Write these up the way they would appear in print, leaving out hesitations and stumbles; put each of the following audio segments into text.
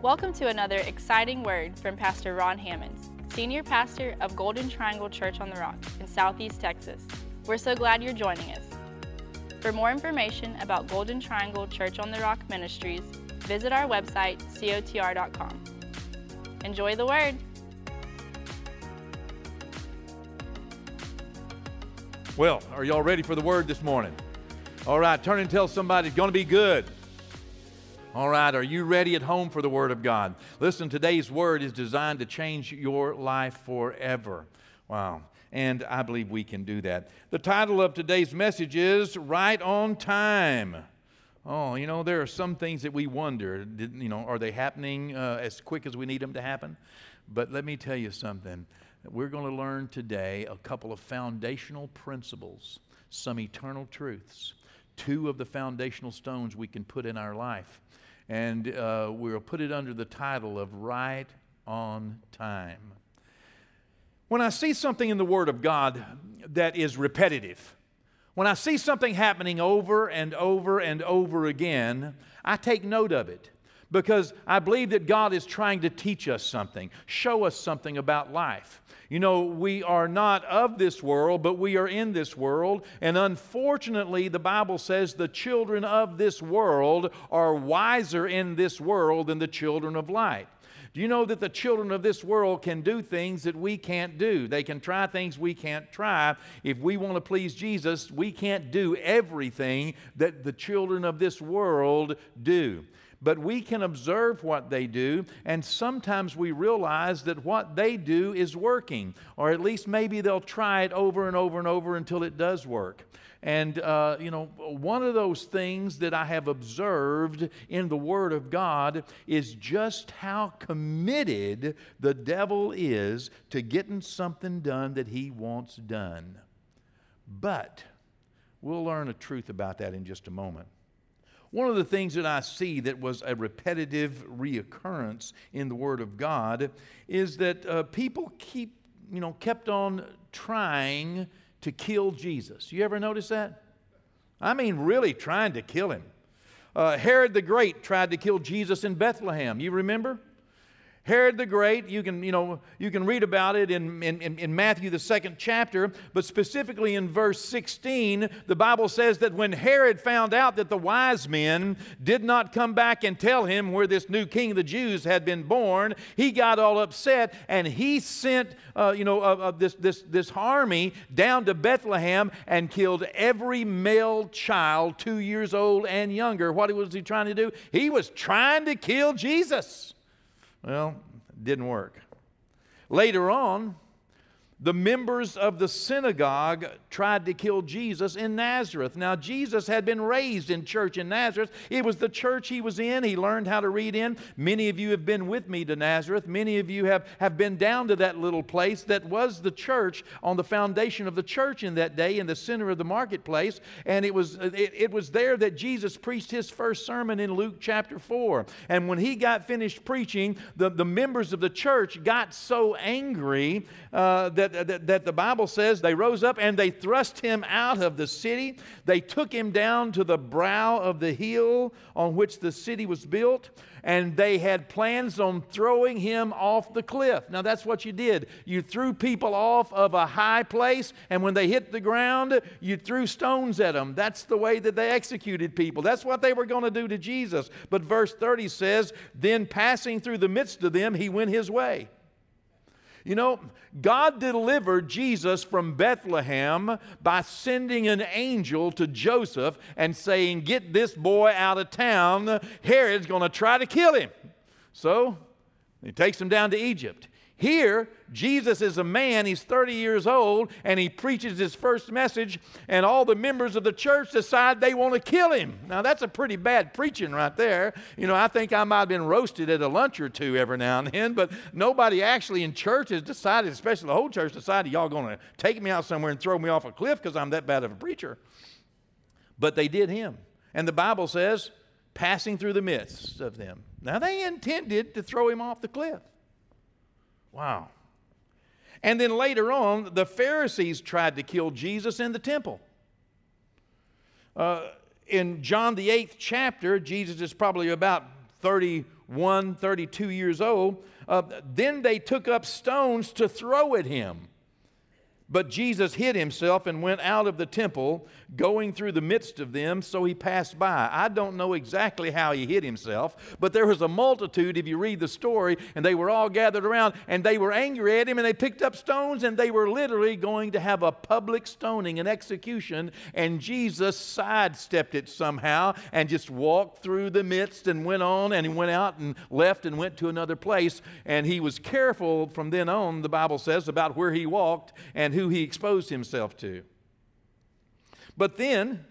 Welcome to another exciting word from Pastor Ron Hammonds, Senior Pastor of Golden Triangle Church on the Rock in Southeast Texas. We're so glad you're joining us. For more information about Golden Triangle Church on the Rock Ministries, visit our website, cotr.com. Enjoy the word. Well, are y'all ready for the word this morning? All right, turn and tell somebody it's going to be good. All right, are you ready at home for the Word of God? Listen, today's Word is designed to change your life forever. Wow, and I believe we can do that. The title of today's message is Right on Time. Oh, you know, there are some things that we wonder, you know, are they happening as quick as we need them to happen? But let me tell you something. We're going to learn today a couple of foundational principles, some eternal truths, two of the foundational stones we can put in our life. And we'll put it under the title of Right on Time. When I see something in the Word of God that is repetitive, when I see something happening over and over and over again, I take note of it because I believe that God is trying to teach us something, show us something about life. You know, we are not of this world, but we are in this world. And unfortunately, the Bible says the children of this world are wiser in this world than the children of light. Do you know that the children of this world can do things that we can't do? They can try things we can't try. If we want to please Jesus, we can't do everything that the children of this world do. But we can observe what they do, and sometimes we realize that what they do is working, or at least maybe they'll try it over and over and over until it does work. And, you know, one of those things that I have observed in the Word of God is just how committed the devil is to getting something done that he wants done. But we'll learn a truth about that in just a moment. One of the things that I see that was a repetitive reoccurrence in the Word of God is that people kept on trying to kill Jesus. You ever notice that? I mean, really trying to kill him. Herod the Great tried to kill Jesus in Bethlehem. You remember? Herod the Great, you can read about it in Matthew, the second chapter, but specifically in verse 16, the Bible says that when Herod found out that the wise men did not come back and tell him where this new king of the Jews had been born, he got all upset, and he sent this army down to Bethlehem and killed every male child 2 years old and younger. What was he trying to do? He was trying to kill Jesus. Well, it didn't work. Later on, the members of the synagogue tried to kill Jesus in Nazareth. Now, Jesus had been raised in church in Nazareth. It was the church he was in. He learned how to read in. Many of you have been with me to Nazareth. Many of you have been down to that little place that was the church, on the foundation of the church in that day, in the center of the marketplace. And it was there that Jesus preached his first sermon in Luke chapter 4. And when he got finished preaching, the members of the church got so angry that the Bible says they rose up and they thrust him out of the city. They took him down to the brow of the hill on which the city was built, and they had plans on throwing him off the cliff. Now, that's what you did. You threw people off of a high place, and when they hit the ground, you threw stones at them. That's the way that they executed people. That's what they were going to do to Jesus. But verse 30 says, "Then passing through the midst of them, he went his way." You know, God delivered Jesus from Bethlehem by sending an angel to Joseph and saying, "Get this boy out of town. Herod's going to try to kill him." So he takes him down to Egypt. Here, Jesus is a man, he's 30 years old, and he preaches his first message, and all the members of the church decide they want to kill him. Now, that's a pretty bad preaching right there. You know, I think I might have been roasted at a lunch or two every now and then, but nobody actually in church has decided, especially the whole church, decided y'all going to take me out somewhere and throw me off a cliff because I'm that bad of a preacher. But they did him. And the Bible says, passing through the midst of them. Now, they intended to throw him off the cliff. Wow. And then later on, the Pharisees tried to kill Jesus in the temple. In John the 8th chapter, Jesus is probably about 30 one 32 years old, then they took up stones to throw at him. But Jesus hid himself and went out of the temple, going through the midst of them, so he passed by. I don't know exactly how he hid himself, but there was a multitude, if you read the story, and they were all gathered around, and they were angry at him, and they picked up stones, and they were literally going to have a public stoning, an execution, and Jesus sidestepped it somehow and just walked through the midst and went on, and he went out and left and went to another place, and he was careful from then on, the Bible says, about where he walked and who he exposed himself to. But then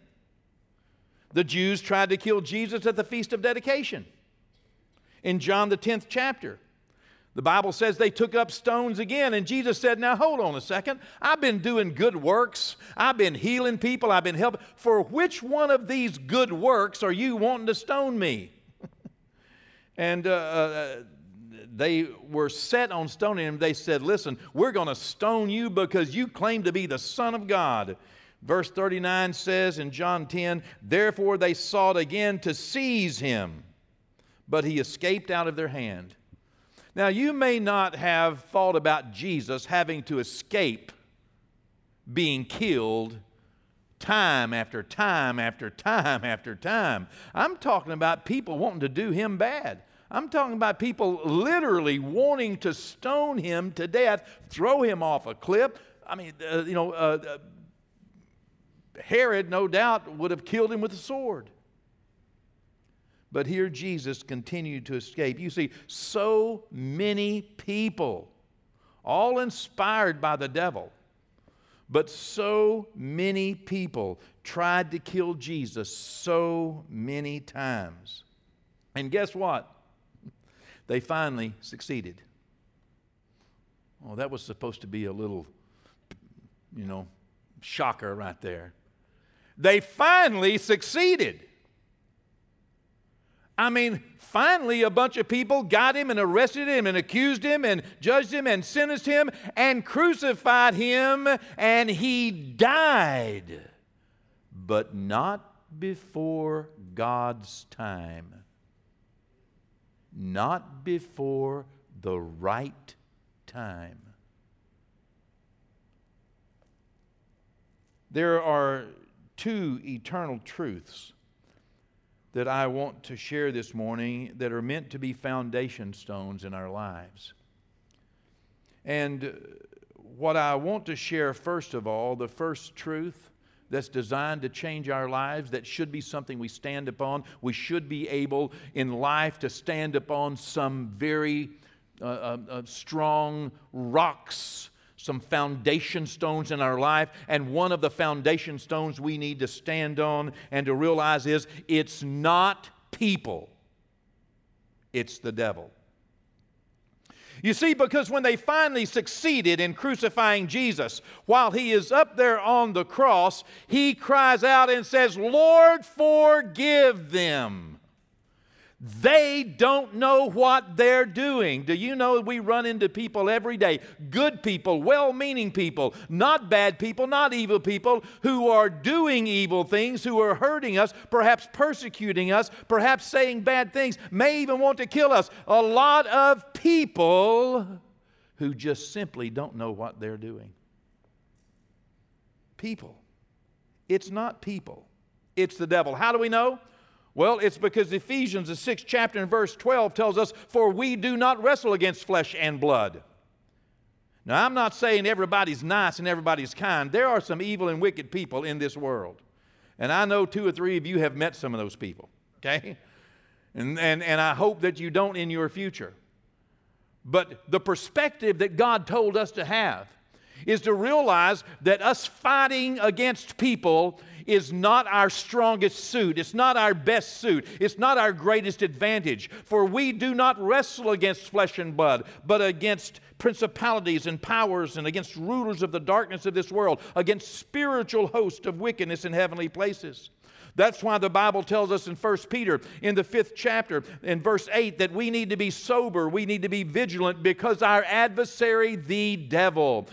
the Jews tried to kill Jesus at the Feast of Dedication. In John the 10th chapter, the Bible says they took up stones again, and Jesus said, now hold on a second. I've been doing good works. I've been healing people. I've been helping. For which one of these good works are you wanting to stone me? They were set on stoning him. They said, listen, we're going to stone you because you claim to be the Son of God. Verse 39 says in John 10, therefore they sought again to seize him, but he escaped out of their hand. Now, you may not have thought about Jesus having to escape being killed time after time after time after time. I'm talking about people wanting to do him bad. I'm talking about people literally wanting to stone him to death, throw him off a cliff. I mean, Herod, no doubt, would have killed him with a sword. But here Jesus continued to escape. You see, so many people, all inspired by the devil, but so many people tried to kill Jesus so many times. And guess what? They finally succeeded. Oh, that was supposed to be a little, shocker right there. They finally succeeded. I mean, finally a bunch of people got him and arrested him and accused him and judged him and sentenced him and crucified him, and he died, but not before God's time. Not before the right time. There are two eternal truths that I want to share this morning that are meant to be foundation stones in our lives. And what I want to share, first of all, the first truth that's designed to change our lives, that should be something we stand upon. We should be able in life to stand upon some very strong rocks, some foundation stones in our life. And one of the foundation stones we need to stand on and to realize is it's not people, it's the devil. You see, because when they finally succeeded in crucifying Jesus, while he is up there on the cross, he cries out and says, Lord, forgive them. They don't know what they're doing. Do you know we run into people every day, good people, well-meaning people, not bad people, not evil people, who are doing evil things, who are hurting us, perhaps persecuting us, perhaps saying bad things, may even want to kill us. A lot of people who just simply don't know what they're doing. People. It's not people. It's the devil. How do we know? Well, it's because Ephesians, the 6th chapter and verse 12 tells us, for we do not wrestle against flesh and blood. Now, I'm not saying everybody's nice and everybody's kind. There are some evil and wicked people in this world. And I know two or three of you have met some of those people, okay? And I hope that you don't in your future. But the perspective that God told us to have is to realize that us fighting against people is not our strongest suit. It's not our best suit. It's not our greatest advantage. For we do not wrestle against flesh and blood, but against principalities and powers and against rulers of the darkness of this world, against spiritual hosts of wickedness in heavenly places. That's why the Bible tells us in 1 Peter, in the 5th chapter, in verse 8, that we need to be sober, we need to be vigilant, because our adversary, the devil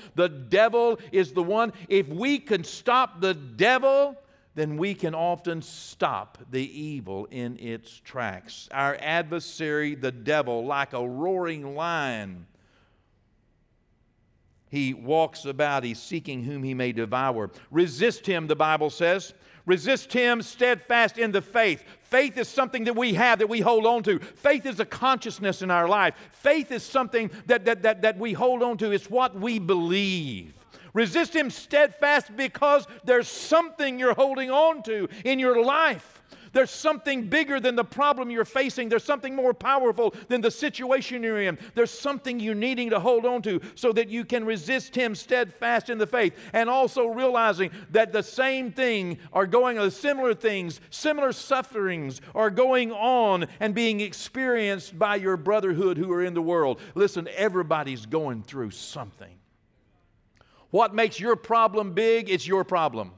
is the one. If we can stop the devil, then we can often stop the evil in its tracks. Our adversary, the devil, like a roaring lion, he walks about, he's seeking whom he may devour. Resist him, the Bible says. Resist him steadfast in the faith. Faith is something that we have, that we hold on to. Faith is a consciousness in our life. Faith is something that we hold on to. It's what we believe. Resist him steadfast because there's something you're holding on to in your life. There's something bigger than the problem you're facing. There's something more powerful than the situation you're in. There's something you're needing to hold on to so that you can resist him steadfast in the faith. And also realizing that the same thing are going on, similar things, similar sufferings are going on and being experienced by your brotherhood who are in the world. Listen, everybody's going through something. What makes your problem big? It's your problem.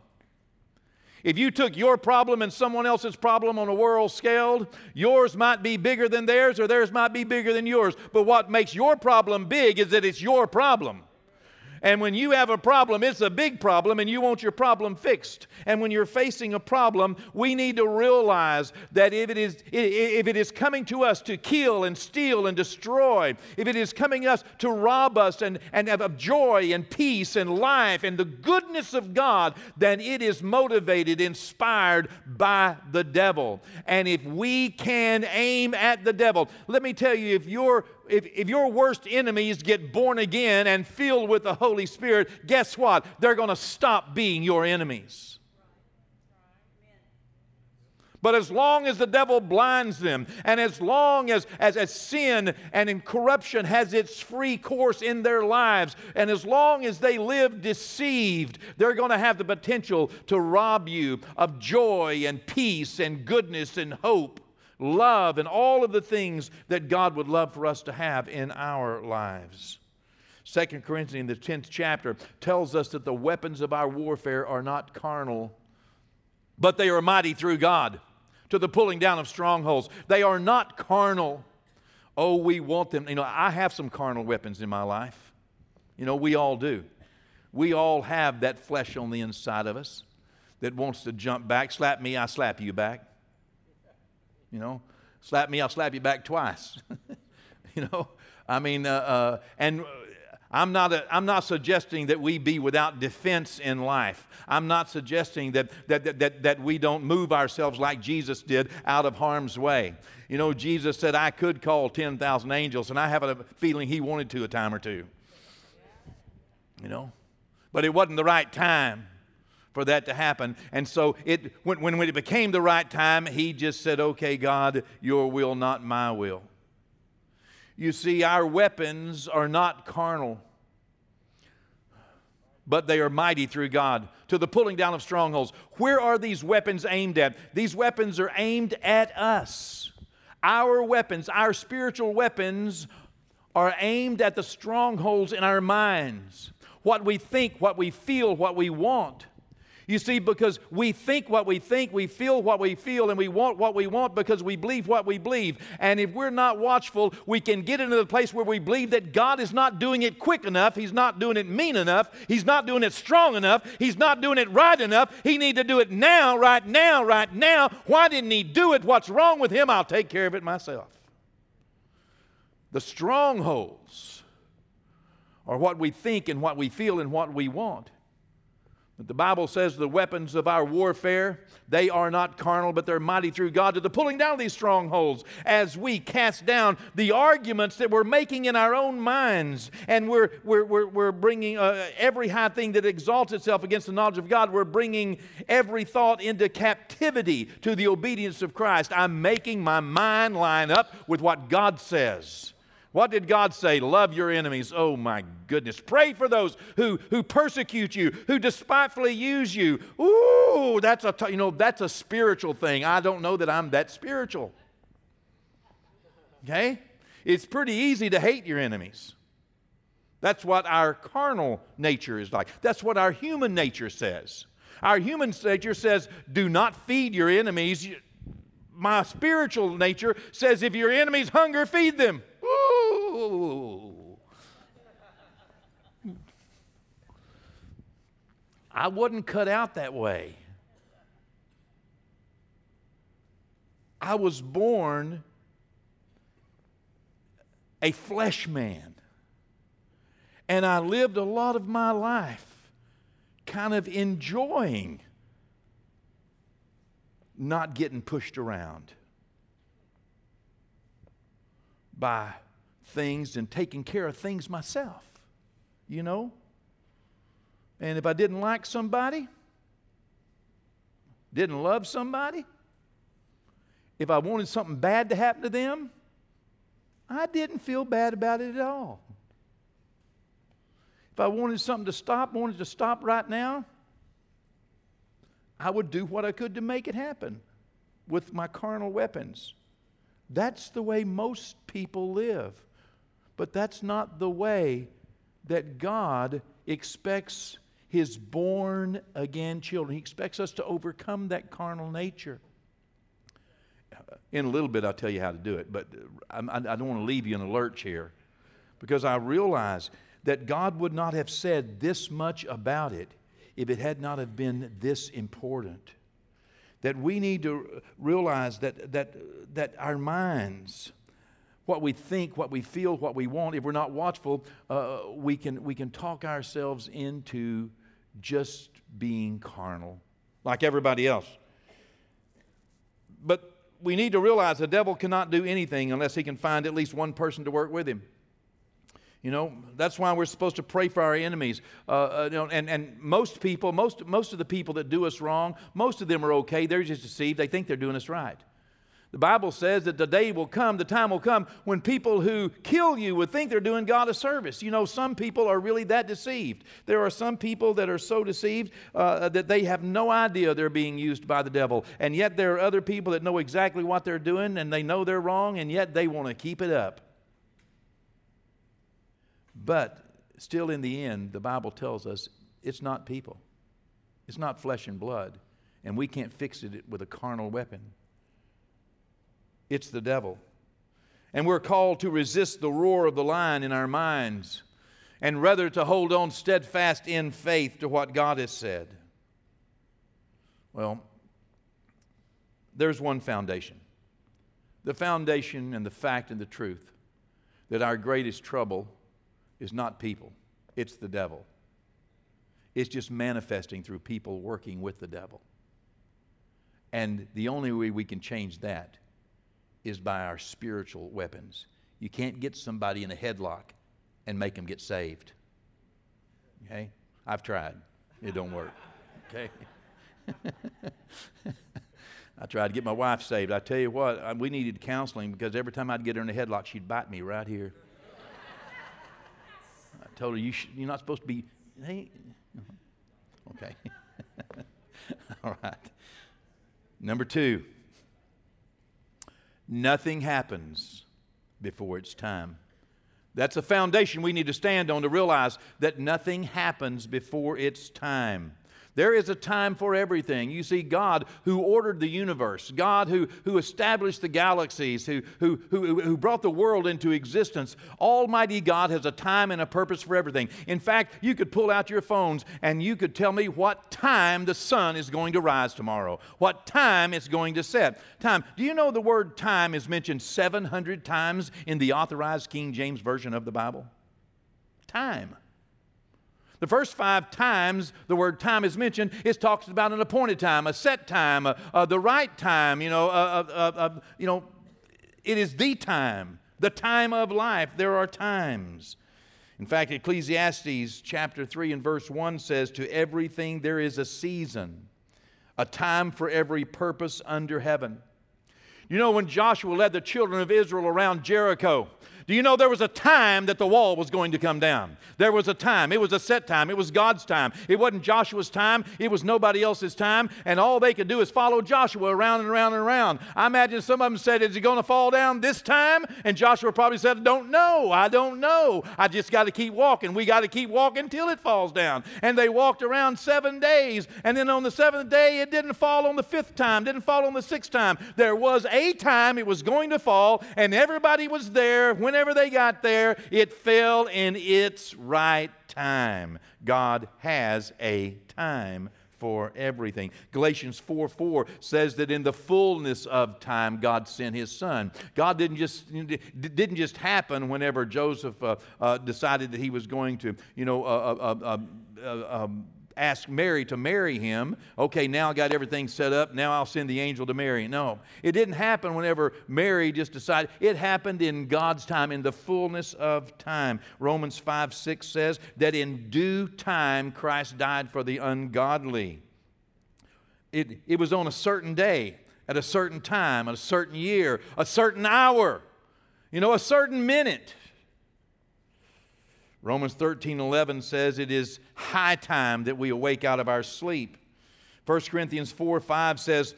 If you took your problem and someone else's problem on a world scale, yours might be bigger than theirs or theirs might be bigger than yours. But what makes your problem big is that it's your problem. And when you have a problem, it's a big problem, and you want your problem fixed. And when you're facing a problem, we need to realize that if it is coming to us to kill and steal and destroy, if it is coming to us to rob us and of joy and peace and life and the goodness of God, then it is motivated, inspired by the devil. And if we can aim at the devil, let me tell you, if your worst enemies get born again and filled with the Holy Spirit, guess what? They're going to stop being your enemies. But as long as the devil blinds them, and as long as sin and corruption has its free course in their lives, and as long as they live deceived, they're going to have the potential to rob you of joy and peace and goodness and hope, love, and all of the things that God would love for us to have in our lives. 2 Corinthians, the 10th chapter, tells us that the weapons of our warfare are not carnal, but they are mighty through God to the pulling down of strongholds. They are not carnal. Oh, we want them. You know, I have some carnal weapons in my life. You know, we all do. We all have that flesh on the inside of us that wants to jump back. Slap me, I slap you back. You know, slap me, I'll slap you back twice. You know, I mean, and I'm not suggesting that we be without defense in life. I'm not suggesting that we don't move ourselves like Jesus did out of harm's way. You know, Jesus said, I could call 10,000 angels, and I have a feeling he wanted to a time or two. You know, but it wasn't the right time for that to happen. And so when it became the right time, he just said, okay, God, your will, not my will. You see, our weapons are not carnal, but they are mighty through God to the pulling down of strongholds. Where are these weapons aimed at? These weapons are aimed at us. Our weapons, our spiritual weapons, are aimed at the strongholds in our minds. What we think, what we feel, what we want. You see, because we think what we think, we feel what we feel, and we want what we want because we believe what we believe. And if we're not watchful, we can get into the place where we believe that God is not doing it quick enough. He's not doing it mean enough. He's not doing it strong enough. He's not doing it right enough. He needs to do it now, right now, right now. Why didn't he do it? What's wrong with him? I'll take care of it myself. The strongholds are what we think and what we feel and what we want. But the Bible says the weapons of our warfare, they are not carnal, but they're mighty through God to the pulling down of these strongholds as we cast down the arguments that we're making in our own minds. And we're bringing every high thing that exalts itself against the knowledge of God. We're bringing every thought into captivity to the obedience of Christ. I'm making my mind line up with what God says. What did God say? Love your enemies. Oh, my goodness. Pray for those who persecute you, who despitefully use you. Ooh, that's a spiritual thing. I don't know that I'm that spiritual. Okay? It's pretty easy to hate your enemies. That's what our carnal nature is like. That's what our human nature says. Our human nature says, do not feed your enemies. My spiritual nature says, if your enemies hunger, feed them. I wasn't cut out that way. I was born a flesh man. And I lived a lot of my life kind of enjoying not getting pushed around by things and taking care of things myself, you know. And if I didn't like somebody, didn't love somebody, if I wanted something bad to happen to them, I didn't feel bad about it at all. If I wanted something to stop, wanted to stop right now, I would do what I could to make it happen with my carnal weapons. That's the way most people live. But that's not the way that God expects His born-again children. He expects us to overcome that carnal nature. In a little bit, I'll tell you how to do it, but I don't want to leave you in a lurch here, because I realize that God would not have said this much about it if it had not have been this important. That we need to realize that our minds, what we think, what we feel, what we want, if we're not watchful, we can talk ourselves into just being carnal, like everybody else. But we need to realize the devil cannot do anything unless he can find at least one person to work with him. You know, that's why we're supposed to pray for our enemies. Most people, most of the people that do us wrong, most of them are okay. They're just deceived. They think they're doing us right. The Bible says that the day will come, the time will come, when people who kill you would think they're doing God a service. You know, some people are really that deceived. There are some people that are so deceived that they have no idea they're being used by the devil. And yet there are other people that know exactly what they're doing, and they know they're wrong, and yet they want to keep it up. But still in the end, the Bible tells us it's not people. It's not flesh and blood. And we can't fix it with a carnal weapon. It's the devil. And we're called to resist the roar of the lion in our minds, and rather to hold on steadfast in faith to what God has said. Well, there's one foundation. The foundation and the fact and the truth that our greatest trouble is not people. It's the devil. It's just manifesting through people working with the devil. And the only way we can change that is by our spiritual weapons. You can't get somebody in a headlock and make them get saved. Okay? I've tried. It don't work. Okay? I tried to get my wife saved. I tell you what, we needed counseling, because every time I'd get her in a headlock, she'd bite me right here. Told her, you're not supposed to be, hey. Okay. All right. Number two, nothing happens before it's time. That's a foundation we need to stand on, to realize that nothing happens before it's time. There is a time for everything. You see, God who ordered the universe, God who established the galaxies, who brought the world into existence, Almighty God has a time and a purpose for everything. In fact, you could pull out your phones and you could tell me what time the sun is going to rise tomorrow, what time it's going to set. Time. Do you know the word time is mentioned 700 times in the Authorized King James Version of the Bible? Time. The first 5 times the word time is mentioned, it talks about an appointed time, a set time, the right time. It is the time of life. There are times. In fact, Ecclesiastes chapter 3 and verse 1 says, "To everything there is a season, a time for every purpose under heaven." You know, when Joshua led the children of Israel around Jericho, do you know there was a time that the wall was going to come down? There was a time. It was a set time. It was God's time. It wasn't Joshua's time. It was nobody else's time. And all they could do is follow Joshua around and around and around. I imagine some of them said, "Is it going to fall down this time?" And Joshua probably said, I don't know. I just got to keep walking. We got to keep walking till it falls down. And they walked around 7 days. And then on the 7th day, it didn't fall on the 5th time. Didn't fall on the 6th time. There was a time it was going to fall. And everybody was there. Whenever they got there, it fell in its right time. God has a time for everything. Galatians 4:4 says that in the fullness of time, God sent his son. God didn't just happen whenever Joseph decided that he was going to, ask Mary to marry him. Okay, now I got everything set up. Now I'll send the angel to Mary. No, it didn't happen whenever Mary just decided. It happened in God's time, in the fullness of time. Romans 5:6 says that in due time Christ died for the ungodly. It was on a certain day, at a certain time, at a certain year, a certain hour, a certain minute. Romans 13:11 says it is high time that we awake out of our sleep. 1 Corinthians 4:5 says,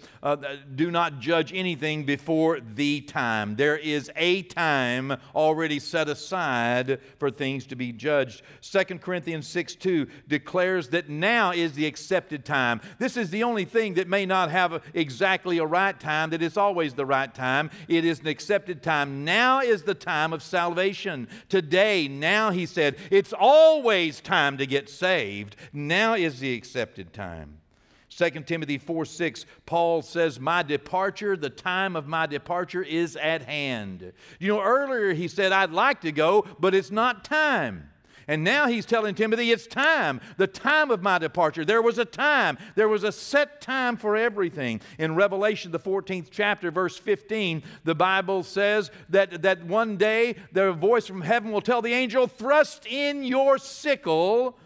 do not judge anything before the time. There is a time already set aside for things to be judged. 2 Corinthians 6:2 declares that now is the accepted time. This is the only thing that may not have exactly a right time, that it's always the right time. It is an accepted time. Now is the time of salvation. Today, now, he said, it's always time to get saved. Now is the accepted time. 2 Timothy 4:6, Paul says, my departure, the time of my departure is at hand. Earlier he said, I'd like to go, but it's not time. And now he's telling Timothy, it's time, the time of my departure. There was a time. There was a set time for everything. In Revelation, the 14th chapter, verse 15, the Bible says that one day the voice from heaven will tell the angel, thrust in your sickle,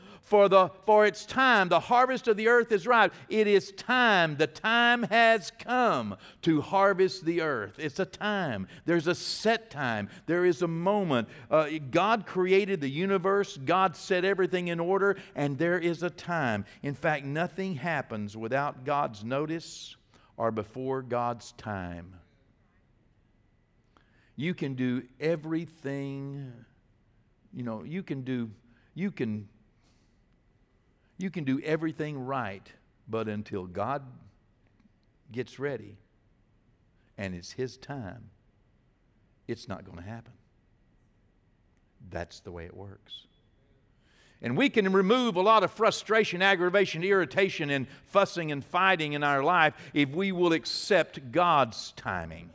for its time, the harvest of the earth is ripe. It is time. The time has come to harvest the earth. It's a time. There's a set time. There is a moment. God created the universe. God set everything in order, and there is a time. In fact, nothing happens without God's notice or before God's time. You can do everything. You can do everything right, but until God gets ready and it's his time, it's not going to happen. That's the way it works. And we can remove a lot of frustration, aggravation, irritation, and fussing and fighting in our life if we will accept God's timing.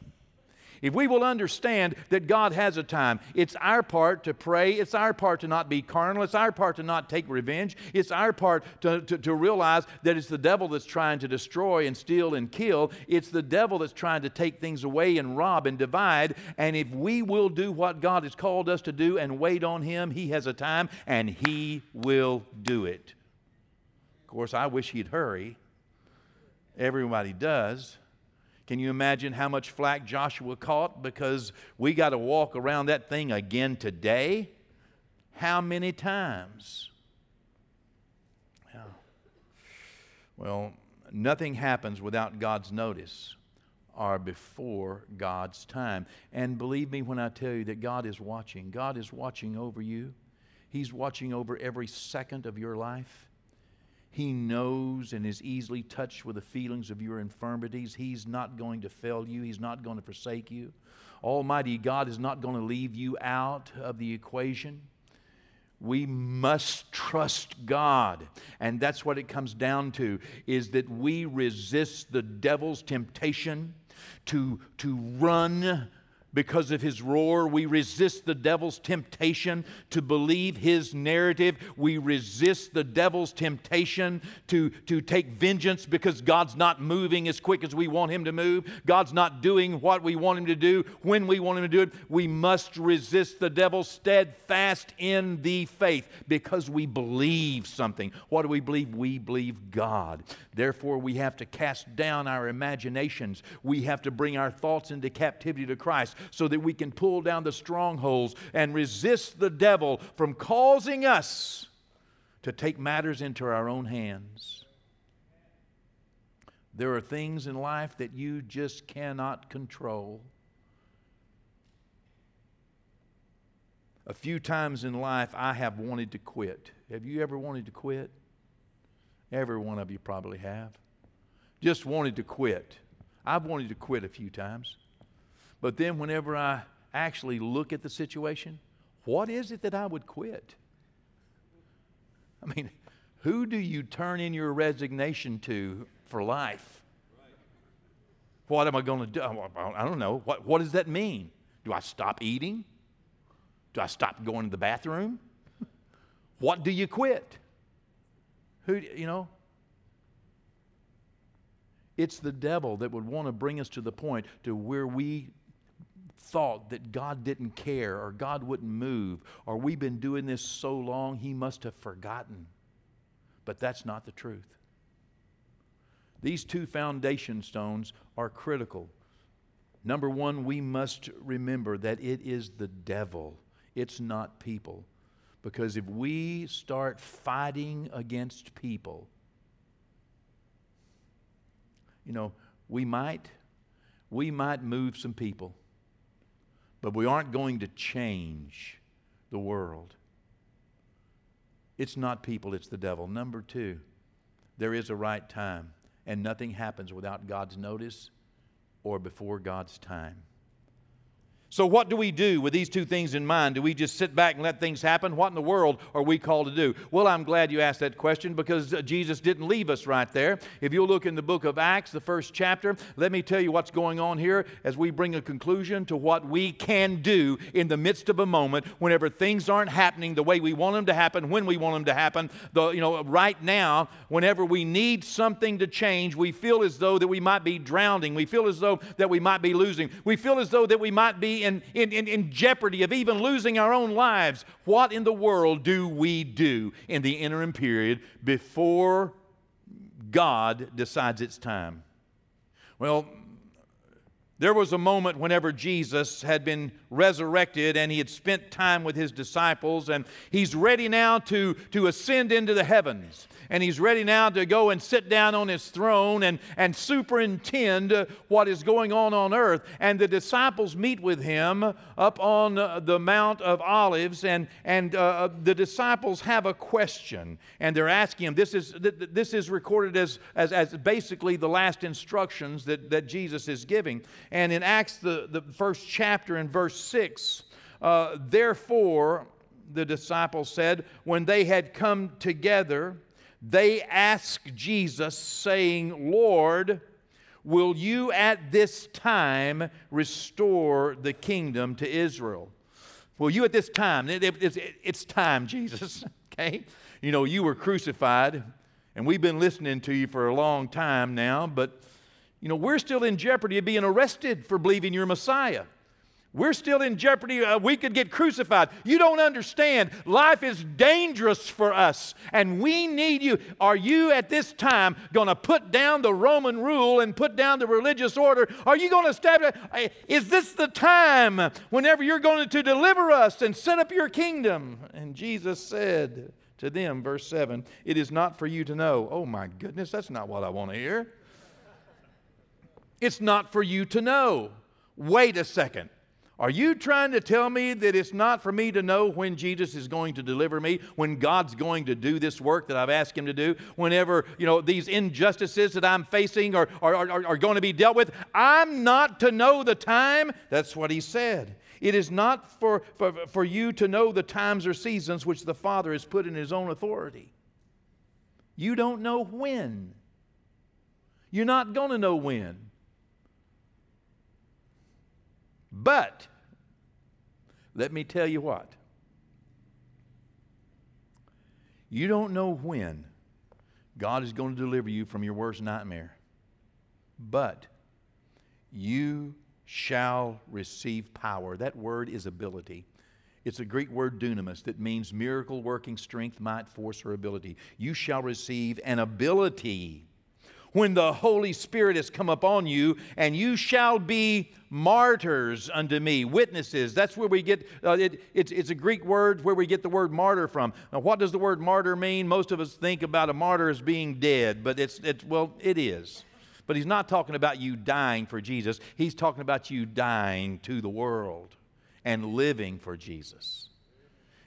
If we will understand that God has a time, it's our part to pray. It's our part to not be carnal. It's our part to not take revenge. It's our part to realize that it's the devil that's trying to destroy and steal and kill. It's the devil that's trying to take things away and rob and divide. And if we will do what God has called us to do and wait on him, he has a time and he will do it. Of course, I wish he'd hurry. Everybody does. Can you imagine how much flack Joshua caught? Because we got to walk around that thing again today. How many times? Yeah. Well, nothing happens without God's notice or before God's time. And believe me when I tell you that God is watching. God is watching over you. He's watching over every second of your life. He knows and is easily touched with the feelings of your infirmities. He's not going to fail you. He's not going to forsake you. Almighty God is not going to leave you out of the equation. We must trust God. And that's what it comes down to, is that we resist the devil's temptation to run because of his roar. We resist the devil's temptation to believe his narrative. We resist the devil's temptation to take vengeance because God's not moving as quick as we want him to move. God's not doing what we want him to do when we want him to do it. We must resist the devil steadfast in the faith because we believe something. What do we believe? We believe God. Therefore, we have to cast down our imaginations. We have to bring our thoughts into captivity to Christ, so that we can pull down the strongholds and resist the devil from causing us to take matters into our own hands. There are things in life that you just cannot control. A few times in life I have wanted to quit. Have you ever wanted to quit? Every one of you probably have. Just wanted to quit. I've wanted to quit a few times. But then whenever I actually look at the situation, what is it that I would quit? I mean, Who do you turn in your resignation to for life? What am I going to do? I don't know. What does that mean? Do I stop eating? Do I stop going to the bathroom? What do you quit? Who? It's the devil that would want to bring us to the point to where we thought that God didn't care or God wouldn't move or we've been doing this so long he must have forgotten. But that's not the truth. These two foundation stones are critical. Number one, we must remember that it is the devil. It's not people. Because if we start fighting against people, we might move some people, but we aren't going to change the world. It's not people, it's the devil. Number two, there is a right time, and nothing happens without God's notice or before God's time. So what do we do with these two things in mind? Do we just sit back and let things happen? What in the world are we called to do? Well, I'm glad you asked that question because Jesus didn't leave us right there. If you'll look in the book of Acts, the first chapter, let me tell you what's going on here as we bring a conclusion to what we can do in the midst of a moment whenever things aren't happening the way we want them to happen, when we want them to happen. Right now, whenever we need something to change, we feel as though that we might be drowning. We feel as though that we might be losing. We feel as though that we might be in jeopardy of even losing our own lives. What in the world do we do in the interim period before God decides it's time? Well, there was a moment whenever Jesus had been resurrected and he had spent time with his disciples and he's ready now to ascend into the heavens. And he's ready now to go and sit down on his throne and superintend what is going on earth. And the disciples meet with him up on the Mount of Olives, and the disciples have a question. And they're asking him, this is recorded as basically the last instructions that Jesus is giving. And in Acts, the first chapter in verse 6, therefore, the disciples said, when they had come together, they asked Jesus, saying, Lord, will you at this time restore the kingdom to Israel? Will you at this time? It's time, Jesus, okay? You were crucified, and we've been listening to you for a long time now, but, we're still in jeopardy of being arrested for believing you're Messiah. We're still in jeopardy. We could get crucified. You don't understand. Life is dangerous for us, and we need you. Are you at this time going to put down the Roman rule and put down the religious order? Are you going to establish? Is this the time whenever you're going to deliver us and set up your kingdom? And Jesus said to them, verse 7, it is not for you to know. Oh, my goodness, that's not what I want to hear. It's not for you to know. Wait a second. Are you trying to tell me that it's not for me to know when Jesus is going to deliver me, when God's going to do this work that I've asked him to do, whenever, these injustices that I'm facing are going to be dealt with? I'm not to know the time. That's what he said. It is not for you to know the times or seasons which the Father has put in his own authority. You don't know when. You're not going to know when. But, let me tell you what. You don't know when God is going to deliver you from your worst nightmare. But, you shall receive power. That word is ability. It's a Greek word, dunamis, that means miracle, working, strength, might, force, or ability. You shall receive an ability when the Holy Spirit has come upon you, and you shall be martyrs unto me, witnesses. That's where we get, it's a Greek word where we get the word martyr from. Now, what does the word martyr mean? Most of us think about a martyr as being dead, but it is. But he's not talking about you dying for Jesus. He's talking about you dying to the world and living for Jesus.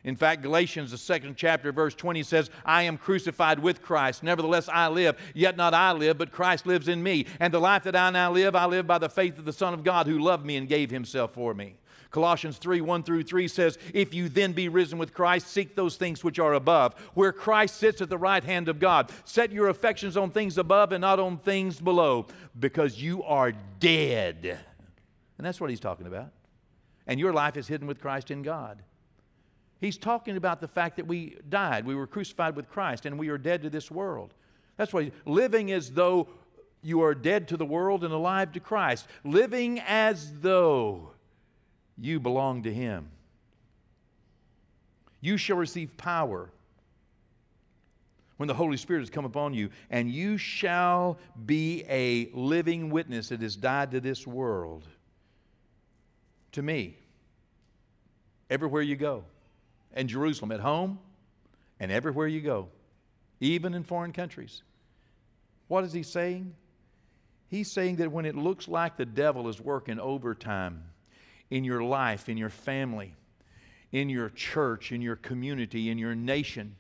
In fact, Galatians, the second chapter, verse 20 says, I am crucified with Christ. Nevertheless, I live. Yet not I live, but Christ lives in me. And the life that I now live, I live by the faith of the Son of God who loved me and gave himself for me. Colossians 3:1-3 says, "If you then be risen with Christ, seek those things which are above, where Christ sits at the right hand of God. Set your affections on things above and not on things below, because you are dead." And that's what he's talking about. And your life is hidden with Christ in God. He's talking about the fact that we died. We were crucified with Christ, and we are dead to this world. That's why living as though you are dead to the world and alive to Christ. Living as though you belong to Him. You shall receive power when the Holy Spirit has come upon you, and you shall be a living witness that has died to this world. To me, everywhere you go, and Jerusalem at home, and everywhere you go, even in foreign countries. What is he saying? He's saying that when it looks like the devil is working overtime in your life, in your family, in your church, in your community, in your nation,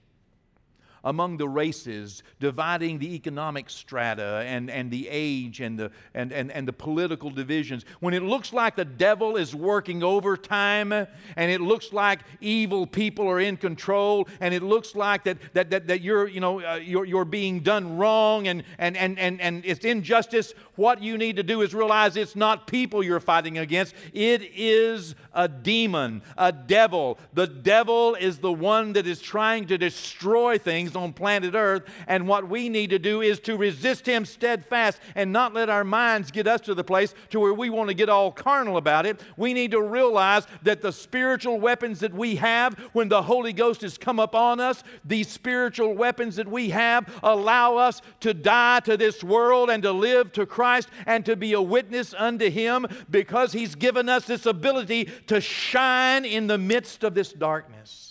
among the races, dividing the economic strata and the age and the political divisions. When it looks like the devil is working overtime, and it looks like evil people are in control, and it looks like that you're being done wrong and it's injustice, what you need to do is realize it's not people you're fighting against. It is a demon, a devil. The devil is the one that is trying to destroy things on planet Earth, and what we need to do is to resist him steadfast and not let our minds get us to the place to where we want to get all carnal about it. We need to realize that the spiritual weapons that we have when the Holy Ghost has come upon us, these spiritual weapons that we have allow us to die to this world and to live to Christ and to be a witness unto Him, because He's given us this ability to shine in the midst of this darkness.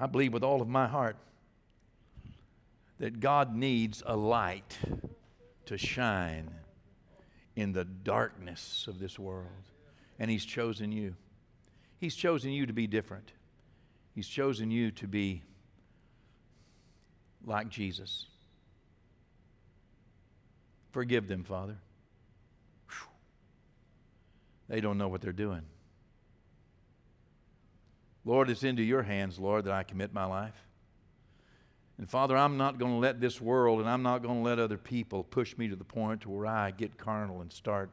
I believe with all of my heart that God needs a light to shine in the darkness of this world. And He's chosen you. He's chosen you to be different. He's chosen you to be like Jesus. Forgive them, Father. Whew. They don't know what they're doing. Lord, it's into your hands, Lord, that I commit my life. And Father, I'm not going to let this world, and I'm not going to let other people push me to the point to where I get carnal and start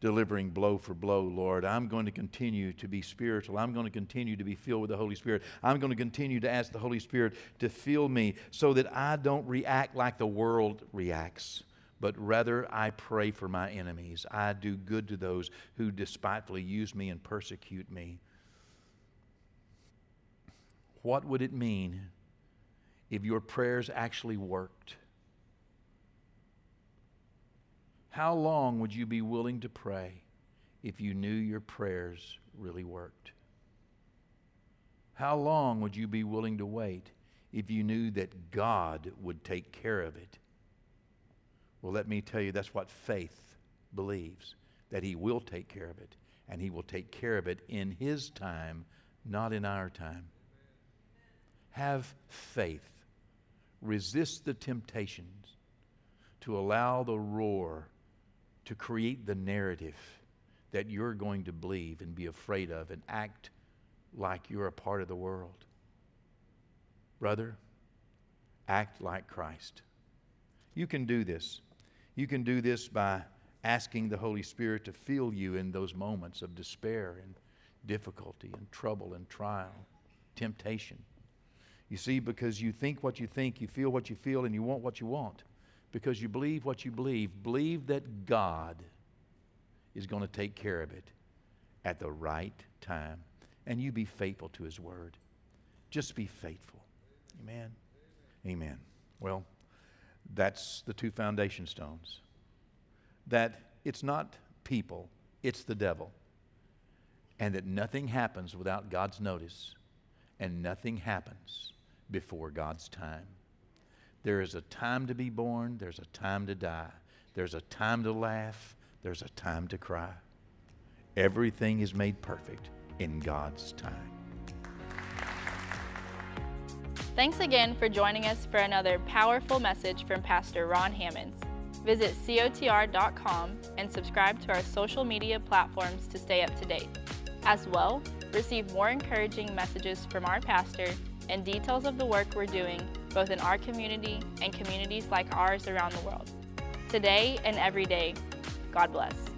delivering blow for blow, Lord. I'm going to continue to be spiritual. I'm going to continue to be filled with the Holy Spirit. I'm going to continue to ask the Holy Spirit to fill me so that I don't react like the world reacts, but rather I pray for my enemies. I do good to those who despitefully use me and persecute me. What would it mean if your prayers actually worked? How long would you be willing to pray if you knew your prayers really worked? How long would you be willing to wait if you knew that God would take care of it? Well, let me tell you, that's what faith believes, that He will take care of it, and He will take care of it in His time, not in our time. Have faith. Resist the temptations to allow the roar to create the narrative that you're going to believe and be afraid of and act like you're a part of the world. Brother, act like Christ. You can do this. You can do this by asking the Holy Spirit to fill you in those moments of despair and difficulty and trouble and trial, temptation. You see, because you think what you think, you feel what you feel, and you want what you want. Because you believe what you believe. Believe that God is going to take care of it at the right time. And you be faithful to His Word. Just be faithful. Amen? Amen. Well, that's the two foundation stones. That it's not people, it's the devil. And that nothing happens without God's notice. And nothing happens before God's time. There is a time to be born. There's a time to die. There's a time to laugh. There's a time to cry. Everything is made perfect in God's time. Thanks again for joining us for another powerful message from Pastor Ron Hammonds. Visit cotr.com and subscribe to our social media platforms to stay up to date. As well, receive more encouraging messages from our pastor and details of the work we're doing both in our community and communities like ours around the world. Today and every day, God bless.